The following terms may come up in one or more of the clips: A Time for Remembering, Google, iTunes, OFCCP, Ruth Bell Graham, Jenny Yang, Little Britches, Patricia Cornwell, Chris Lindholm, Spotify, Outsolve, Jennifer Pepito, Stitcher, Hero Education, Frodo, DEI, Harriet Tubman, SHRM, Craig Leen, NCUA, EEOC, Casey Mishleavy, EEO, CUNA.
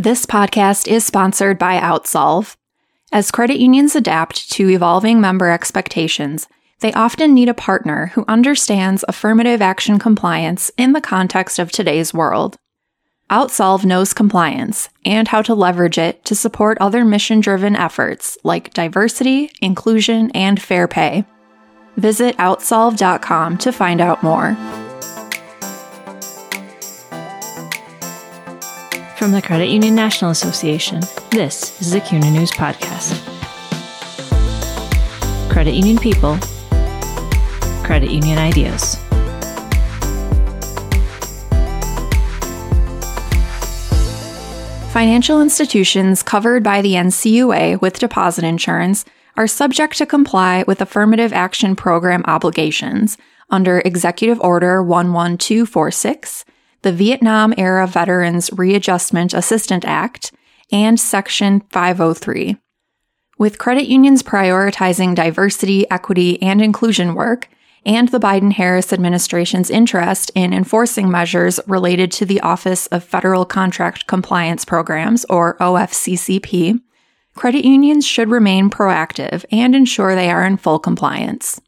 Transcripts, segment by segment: This podcast is sponsored by Outsolve. As credit unions adapt to evolving member expectations, they often need a partner who understands affirmative action compliance in the context of today's world. Outsolve knows compliance and how to leverage it to support other mission-driven efforts like diversity, inclusion, and fair pay. Visit Outsolve.com to find out more. From the Credit Union National Association, this is the CUNA News Podcast. Credit Union People, Credit Union Ideas. Financial institutions covered by the NCUA with deposit insurance are subject to comply with affirmative action program obligations under Executive Order 11246, the Vietnam-era Veterans Readjustment Assistance Act, and Section 503. With credit unions prioritizing diversity, equity, and inclusion work, and the Biden-Harris administration's interest in enforcing measures related to the Office of Federal Contract Compliance Programs, or OFCCP, credit unions should remain proactive and ensure they are in full compliance.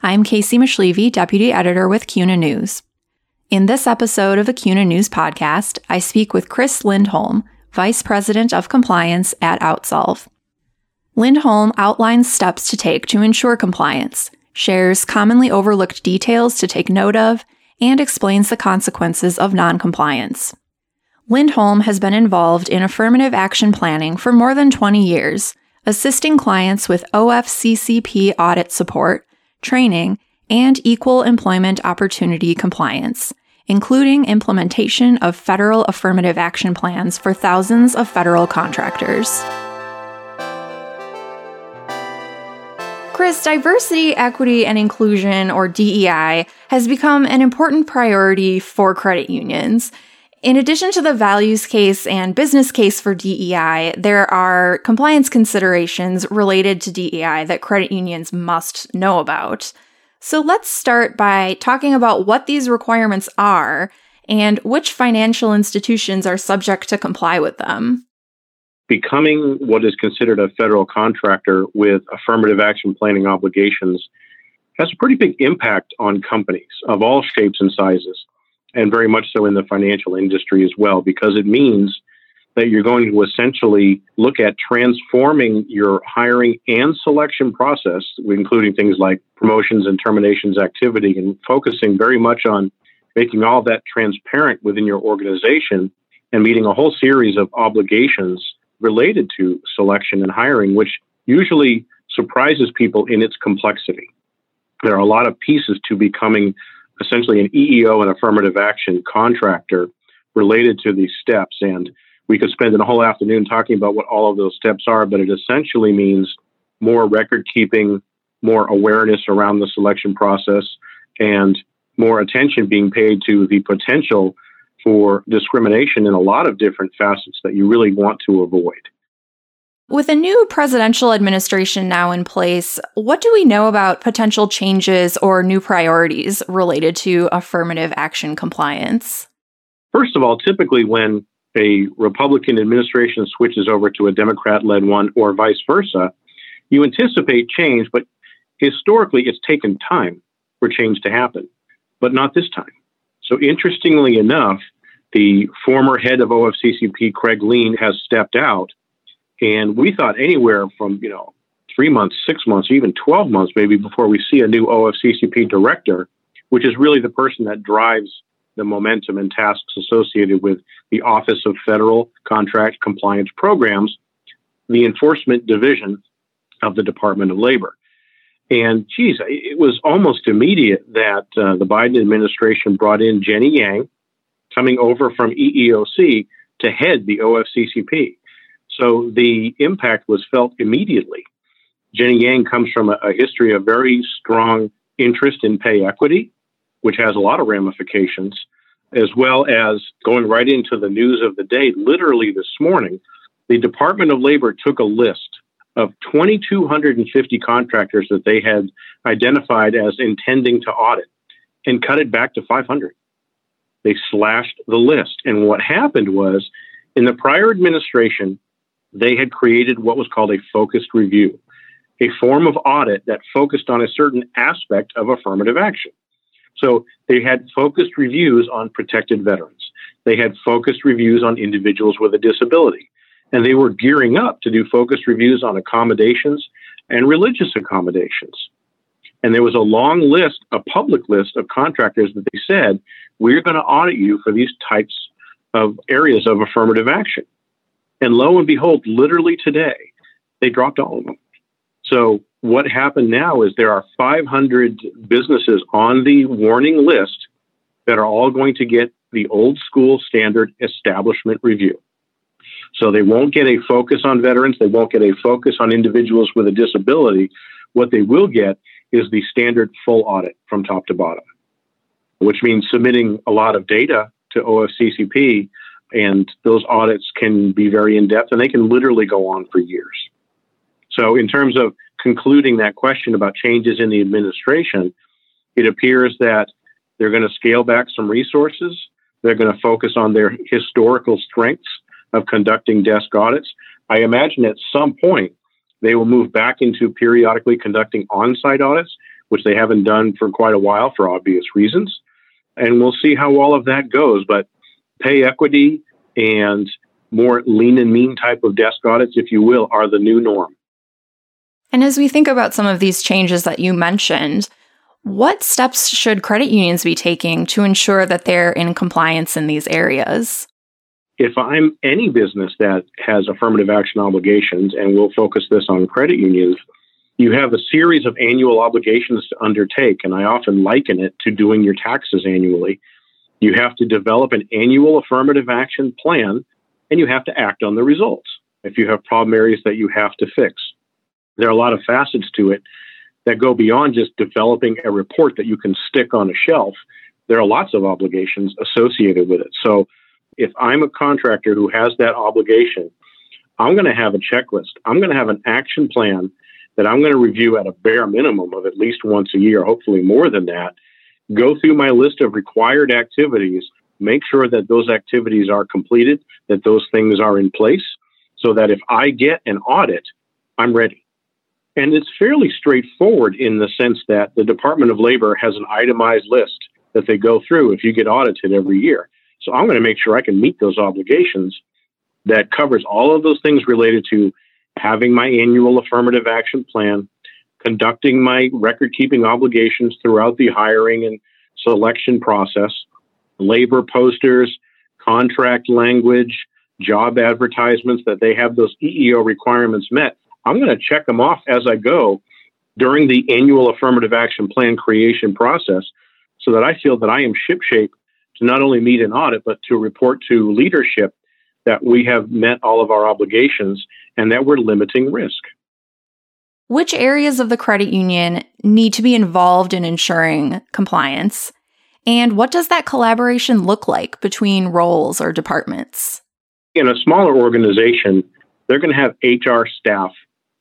I'm Casey Mishleavy, Deputy Editor with CUNA News. In this episode of the CUNA News Podcast, I speak with Chris Lindholm, Vice President of Compliance at Outsolve. Lindholm outlines steps to take to ensure compliance, shares commonly overlooked details to take note of, and explains the consequences of noncompliance. Lindholm has been involved in affirmative action planning for more than 20 years, assisting clients with OFCCP audit support, training, and equal employment opportunity compliance, including implementation of federal affirmative action plans for thousands of federal contractors. Chris, diversity, equity, and inclusion, or DEI, has become an important priority for credit unions. In addition to the values case and business case for DEI, there are compliance considerations related to DEI that credit unions must know about. So let's start by talking about what these requirements are and which financial institutions are subject to comply with them. Becoming what is considered a federal contractor with affirmative action planning obligations has a pretty big impact on companies of all shapes and sizes, and very much so in the financial industry as well, because it means that you're going to essentially look at transforming your hiring and selection process, including things like promotions and terminations activity, and focusing very much on making all that transparent within your organization and meeting a whole series of obligations related to selection and hiring, which usually surprises people in its complexity. There are a lot of pieces to becoming essentially an EEO and affirmative action contractor related to these steps, and we could spend a whole afternoon talking about what all of those steps are, but it essentially means more record keeping, more awareness around the selection process, and more attention being paid to the potential for discrimination in a lot of different facets that you really want to avoid. With a new presidential administration now in place, what do we know about potential changes or new priorities related to affirmative action compliance? First of all, typically when a Republican administration switches over to a Democrat-led one or vice versa, you anticipate change, but historically it's taken time for change to happen, but not this time. So interestingly enough, the former head of OFCCP, Craig Leen, has stepped out, and we thought anywhere from 3 months, 6 months, even 12 months maybe before we see a new OFCCP director, which is really the person that drives the momentum and tasks associated with the Office of Federal Contract Compliance Programs, the enforcement division of the Department of Labor. And it was almost immediate that the Biden administration brought in Jenny Yang, coming over from EEOC, to head the OFCCP. So the impact was felt immediately. Jenny Yang comes from a history of very strong interest in pay equity, which has a lot of ramifications, as well as going right into the news of the day. Literally this morning, the Department of Labor took a list of 2,250 contractors that they had identified as intending to audit and cut it back to 500. They slashed the list. And what happened was In the prior administration, they had created what was called a focused review, a form of audit that focused on a certain aspect of affirmative action. So they had focused reviews on protected veterans. They had focused reviews on individuals with a disability. And they were gearing up to do focused reviews on accommodations and religious accommodations. And there was a long list, a public list of contractors that they said, we're going to audit you for these types of areas of affirmative action. And lo and behold, literally today, they dropped all of them. So what happened now is there are 500 businesses on the warning list that are all going to get the old school standard establishment review. So they won't get a focus on veterans. They won't get a focus on individuals with a disability. What they will get is the standard full audit from top to bottom, which means submitting a lot of data to OFCCP, and those audits can be very in-depth, and they can literally go on for years. So in terms of concluding that question about changes in the administration, it appears that they're going to scale back some resources. They're going to focus on their historical strengths of conducting desk audits. I imagine at some point they will move back into periodically conducting on-site audits, which they haven't done for quite a while for obvious reasons. And we'll see how all of that goes. But pay equity and more lean and mean type of desk audits, if you will, are the new norm. And as we think about some of these changes that you mentioned, what steps should credit unions be taking to ensure that they're in compliance in these areas? If I'm any business that has affirmative action obligations, and we'll focus this on credit unions, you have a series of annual obligations to undertake, and I often liken it to doing your taxes annually. You have to develop an annual affirmative action plan, and you have to act on the results if you have problem areas that you have to fix. There are a lot of facets to it that go beyond just developing a report that you can stick on a shelf. There are lots of obligations associated with it. So if I'm a contractor who has that obligation, I'm going to have a checklist. I'm going to have an action plan that I'm going to review at a bare minimum of at least once a year, hopefully more than that, go through my list of required activities, make sure that those activities are completed, that those things are in place, so that if I get an audit, I'm ready. And it's fairly straightforward in the sense that the Department of Labor has an itemized list that they go through if you get audited every year. So I'm going to make sure I can meet those obligations. That covers all of those things related to having my annual affirmative action plan, conducting my record-keeping obligations throughout the hiring and selection process, labor posters, contract language, job advertisements, that they have those EEO requirements met. I'm going to check them off as I go during the annual affirmative action plan creation process so that I feel that I am shipshape to not only meet an audit, but to report to leadership that we have met all of our obligations and that we're limiting risk. Which areas of the credit union need to be involved in ensuring compliance? And what does that collaboration look like between roles or departments? In a smaller organization, they're going to have HR staff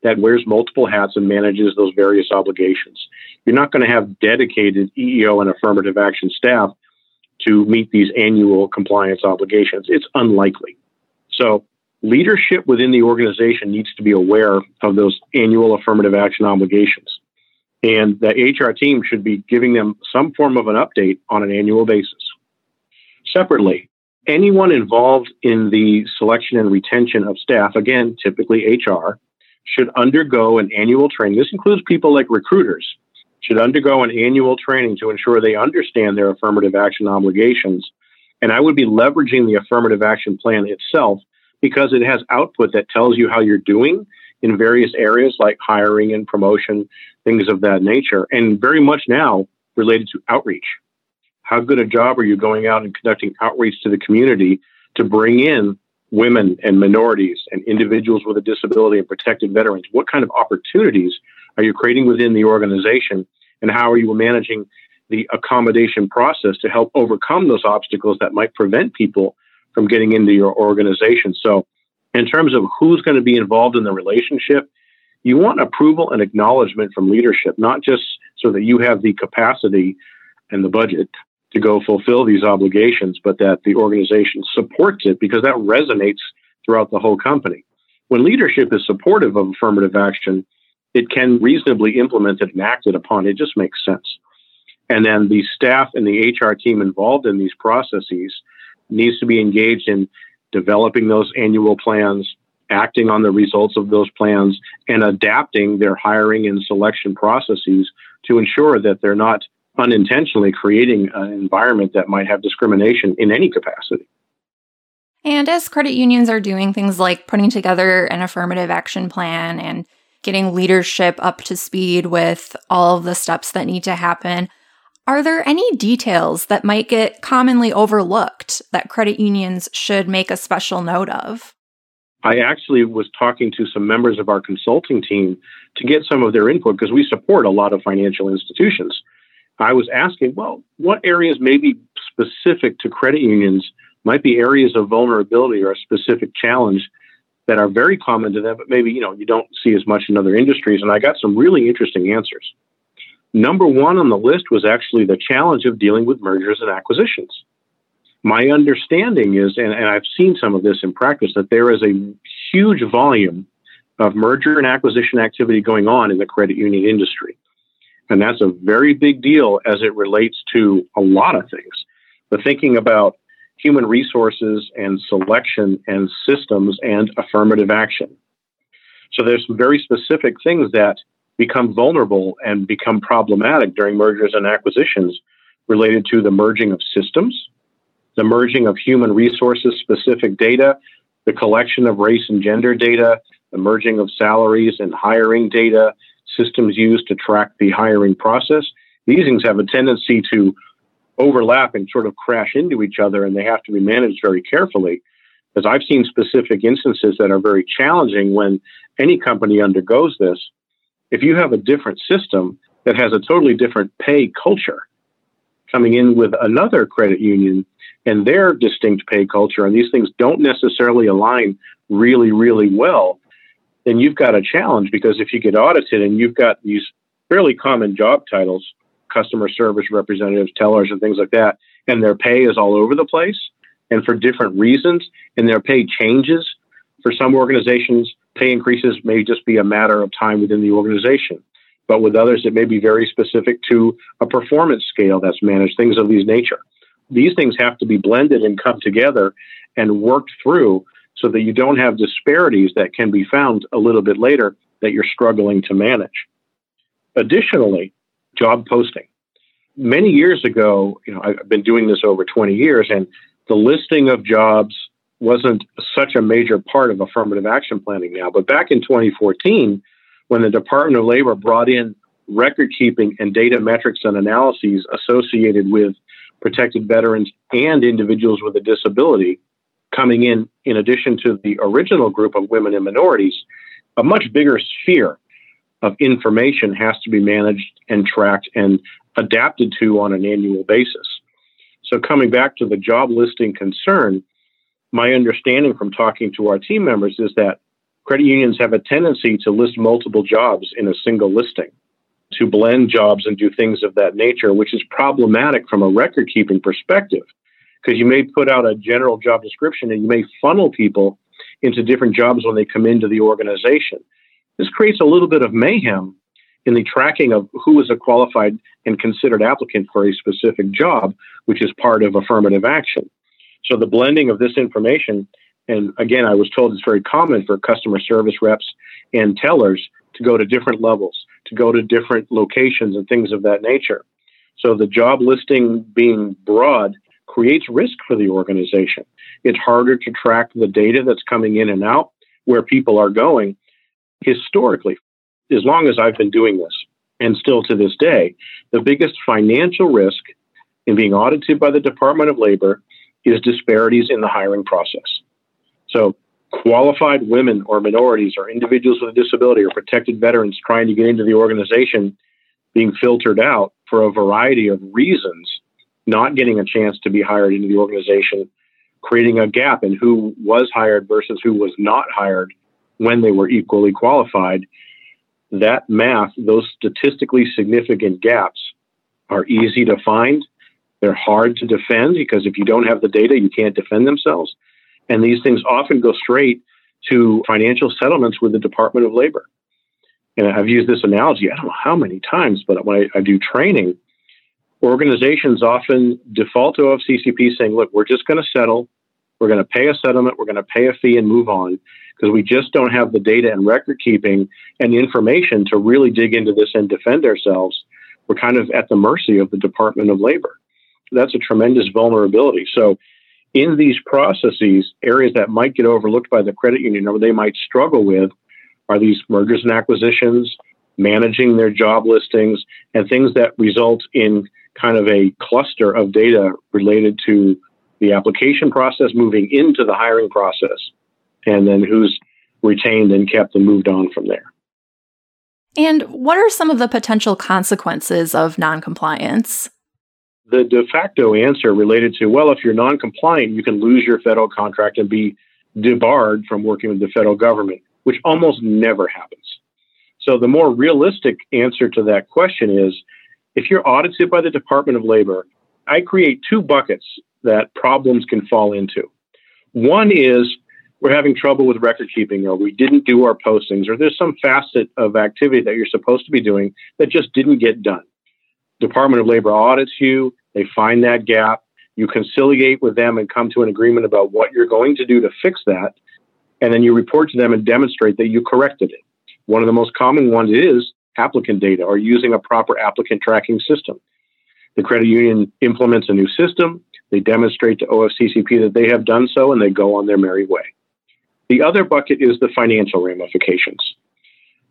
that wears multiple hats and manages those various obligations. You're not going to have dedicated EEO and affirmative action staff to meet these annual compliance obligations. It's unlikely. So leadership within the organization needs to be aware of those annual affirmative action obligations. And the HR team should be giving them some form of an update on an annual basis. Separately, anyone involved in the selection and retention of staff, again, typically HR, should undergo an annual training. This includes people like recruiters, should undergo an annual training to ensure they understand their affirmative action obligations. And I would be leveraging the affirmative action plan itself because it has output that tells you how you're doing in various areas like hiring and promotion, things of that nature, and very much now related to outreach. How good a job are you going out and conducting outreach to the community to bring in women and minorities and individuals with a disability and protected veterans? What kind of opportunities are you creating within the organization, and how are you managing the accommodation process to help overcome those obstacles that might prevent people from getting into your organization? So in terms of who's going to be involved in the relationship, you want approval and acknowledgement from leadership, not just so that you have the capacity and the budget to go fulfill these obligations, but that the organization supports it, because that resonates throughout the whole company. When leadership is supportive of affirmative action, it can reasonably implement it and acted upon. It just makes sense. And then the staff and the HR team involved in these processes needs to be engaged in developing those annual plans, acting on the results of those plans, and adapting their hiring and selection processes to ensure that they're not unintentionally creating an environment that might have discrimination in any capacity. And as credit unions are doing things like putting together an affirmative action plan and getting leadership up to speed with all of the steps that need to happen, are there any details that might get commonly overlooked that credit unions should make a special note of? I actually was talking to some members of our consulting team to get some of their input, because we support a lot of financial institutions. I was asking, well, what areas may be specific to credit unions might be areas of vulnerability or a specific challenge that are very common to them, but maybe, you don't see as much in other industries. And I got some really interesting answers. Number one on the list was actually the challenge of dealing with mergers and acquisitions. My understanding is, and I've seen some of this in practice, that there is a huge volume of merger and acquisition activity going on in the credit union industry. And that's a very big deal as it relates to a lot of things. But thinking about human resources and selection and systems and affirmative action. So there's some very specific things that become vulnerable and become problematic during mergers and acquisitions related to the merging of systems, the merging of human resources specific data, the collection of race and gender data, the merging of salaries and hiring data, systems used to track the hiring process. These things have a tendency to overlap and sort of crash into each other, and they have to be managed very carefully. Because I've seen specific instances that are very challenging when any company undergoes this. If you have a different system that has a totally different pay culture coming in with another credit union and their distinct pay culture, and these things don't necessarily align really, really well, then you've got a challenge, because if you get audited and you've got these fairly common job titles, customer service representatives, tellers, and things like that, and their pay is all over the place and for different reasons, and their pay changes. For some organizations, pay increases may just be a matter of time within the organization, but with others, it may be very specific to a performance scale that's managed, things of these nature. These things have to be blended and come together and worked through so that you don't have disparities that can be found a little bit later that you're struggling to manage. Additionally, job posting. Many years ago, I've been doing this over 20 years, and the listing of jobs wasn't such a major part of affirmative action planning now. But back in 2014, when the Department of Labor brought in record keeping and data metrics and analyses associated with protected veterans and individuals with a disability coming in addition to the original group of women and minorities, a much bigger sphere of information has to be managed and tracked and adapted to on an annual basis. So coming back to the job listing concern, my understanding from talking to our team members is that credit unions have a tendency to list multiple jobs in a single listing, to blend jobs and do things of that nature, which is problematic from a record-keeping perspective, because you may put out a general job description and you may funnel people into different jobs when they come into the organization. This creates a little bit of mayhem in the tracking of who is a qualified and considered applicant for a specific job, which is part of affirmative action. So the blending of this information, and again, I was told it's very common for customer service reps and tellers to go to different levels, to go to different locations and things of that nature. So the job listing being broad creates risk for the organization. It's harder to track the data that's coming in and out, where people are going. Historically, as long as I've been doing this, and still to this day, the biggest financial risk in being audited by the Department of Labor is disparities in the hiring process. So qualified women or minorities or individuals with a disability or protected veterans trying to get into the organization being filtered out for a variety of reasons, not getting a chance to be hired into the organization, creating a gap in who was hired versus who was not hired when they were equally qualified. That math, those statistically significant gaps, are easy to find They're hard to defend because if you don't have the data, you can't defend themselves. And these things often go straight to financial settlements with the Department of Labor. And I've used this analogy, I don't know how many times, but when I do training, organizations often default to OFCCP saying, look, we're just going to settle. We're going to pay a settlement. We're going to pay a fee and move on because we just don't have the data and record keeping and the information to really dig into this and defend ourselves. We're kind of at the mercy of the Department of Labor. That's a tremendous vulnerability. So in these processes, areas that might get overlooked by the credit union or they might struggle with are these mergers and acquisitions, managing their job listings, and things that result in kind of a cluster of data related to the application process moving into the hiring process, and then who's retained and kept and moved on from there. And what are some of the potential consequences of noncompliance? The de facto answer related to, well, if you're noncompliant, you can lose your federal contract and be debarred from working with the federal government, which almost never happens. So the more realistic answer to that question is, if you're audited by the Department of Labor, I create two buckets that problems can fall into. One is we're having trouble with record keeping, or we didn't do our postings, or there's some facet of activity that you're supposed to be doing that just didn't get done. Department of Labor audits you, they find that gap, you conciliate with them and come to an agreement about what you're going to do to fix that, and then you report to them and demonstrate that you corrected it. One of the most common ones is applicant data or using a proper applicant tracking system. The credit union implements a new system, they demonstrate to OFCCP that they have done so, and they go on their merry way. The other bucket is the financial ramifications.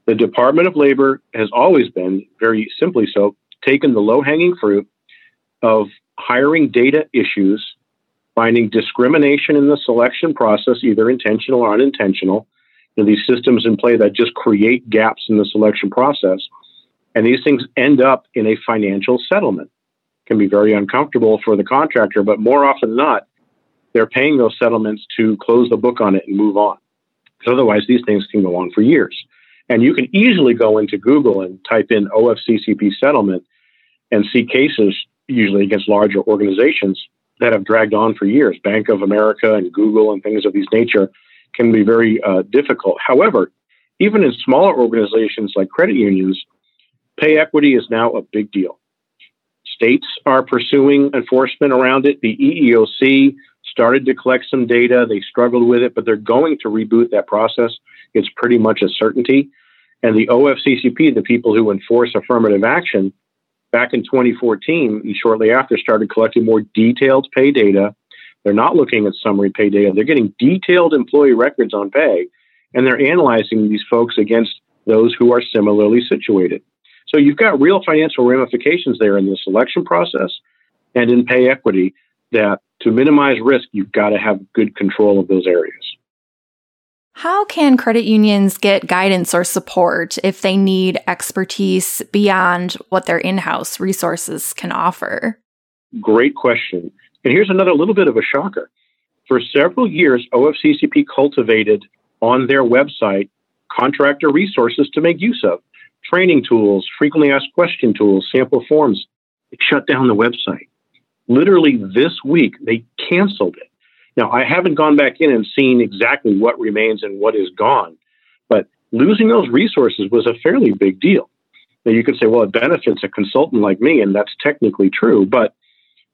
The Department of Labor has always been, very simply so, taken the low-hanging fruit of hiring data issues, finding discrimination in the selection process, either intentional or unintentional. You know, these systems in play that just create gaps in the selection process. And these things end up in a financial settlement. Can be very uncomfortable for the contractor, but more often than not, they're paying those settlements to close the book on it and move on. Because otherwise, these things can go on for years. And you can easily go into Google and type in OFCCP settlement and see cases, usually against larger organizations, that have dragged on for years. Bank of America and Google and things of this nature can be very difficult. However, even in smaller organizations like credit unions, pay equity is now a big deal. States are pursuing enforcement around it. The EEOC started to collect some data. They struggled with it, but they're going to reboot that process. It's pretty much a certainty. And the OFCCP, the people who enforce affirmative action, back in 2014 and shortly after started collecting more detailed pay data. They're not looking at summary pay data. They're getting detailed employee records on pay, and they're analyzing these folks against those who are similarly situated. So you've got real financial ramifications there in the selection process and in pay equity that to minimize risk, you've got to have good control of those areas. How can credit unions get guidance or support if they need expertise beyond what their in-house resources can offer? Great question. And here's another little bit of a shocker. For several years, OFCCP cultivated on their website contractor resources to make use of, training tools, frequently asked question tools, sample forms. It shut down the website. Literally this week, they canceled it. Now, I haven't gone back in and seen exactly what remains and what is gone, but losing those resources was a fairly big deal. Now, you could say, well, it benefits a consultant like me, and that's technically true, but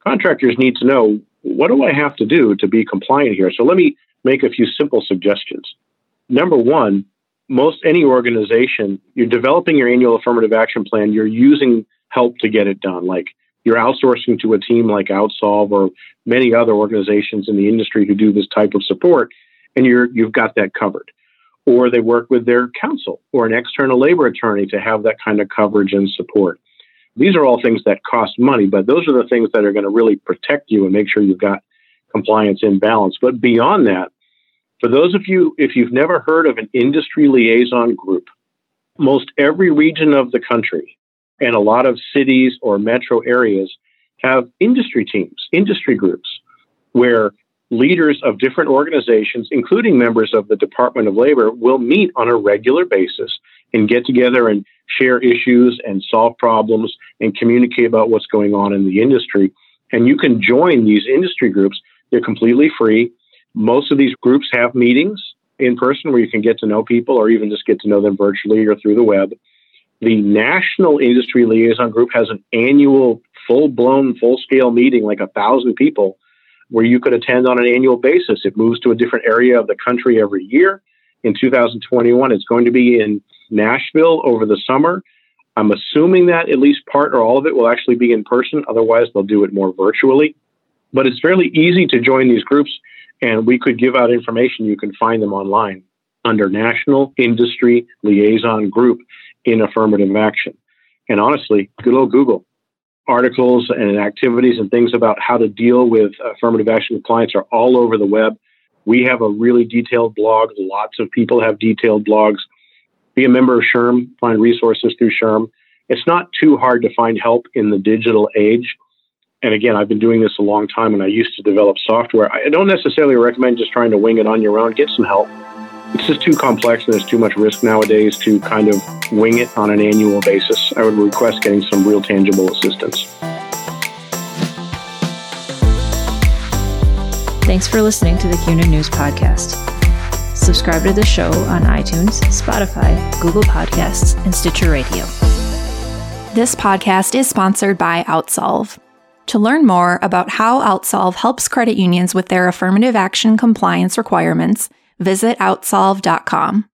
contractors need to know, what do I have to do to be compliant here? So let me make a few simple suggestions. Number one, most any organization, you're developing your annual affirmative action plan, you're using help to get it done. Like you're outsourcing to a team like Outsolve or many other organizations in the industry who do this type of support, and you've got that covered. Or they work with their counsel or an external labor attorney to have that kind of coverage and support. These are all things that cost money, but those are the things that are going to really protect you and make sure you've got compliance in balance. But beyond that, for those of you, if you've never heard of an industry liaison group, most every region of the country and a lot of cities or metro areas have industry teams, industry groups, where leaders of different organizations, including members of the Department of Labor, will meet on a regular basis and get together and share issues and solve problems and communicate about what's going on in the industry. And you can join these industry groups. They're completely free. Most of these groups have meetings in person where you can get to know people or even just get to know them virtually or through the web. The National Industry Liaison Group has an annual full-blown, full-scale meeting, like 1,000 people, where you could attend on an annual basis. It moves to a different area of the country every year. In 2021, it's going to be in Nashville over the summer. I'm assuming that at least part or all of it will actually be in person. Otherwise, they'll do it more virtually. But it's fairly easy to join these groups, and we could give out information. You can find them online under National Industry Liaison Group in Affirmative Action. And honestly, good old Google. Articles and activities and things about how to deal with affirmative action compliance are all over the web. We have a really detailed blog. Lots of people have detailed blogs. Be a member of SHRM, find resources through SHRM. It's not too hard to find help in the digital age. And again, I've been doing this a long time, and I used to develop software. I don't necessarily recommend just trying to wing it on your own. Get some help. It's just too complex, and there's too much risk nowadays to kind of wing it on an annual basis. I would request getting some real tangible assistance. Thanks for listening to the CUNA News Podcast. Subscribe to the show on iTunes, Spotify, Google Podcasts, and Stitcher Radio. This podcast is sponsored by Outsolve. To learn more about how Outsolve helps credit unions with their affirmative action compliance requirements, visit outsolve.com.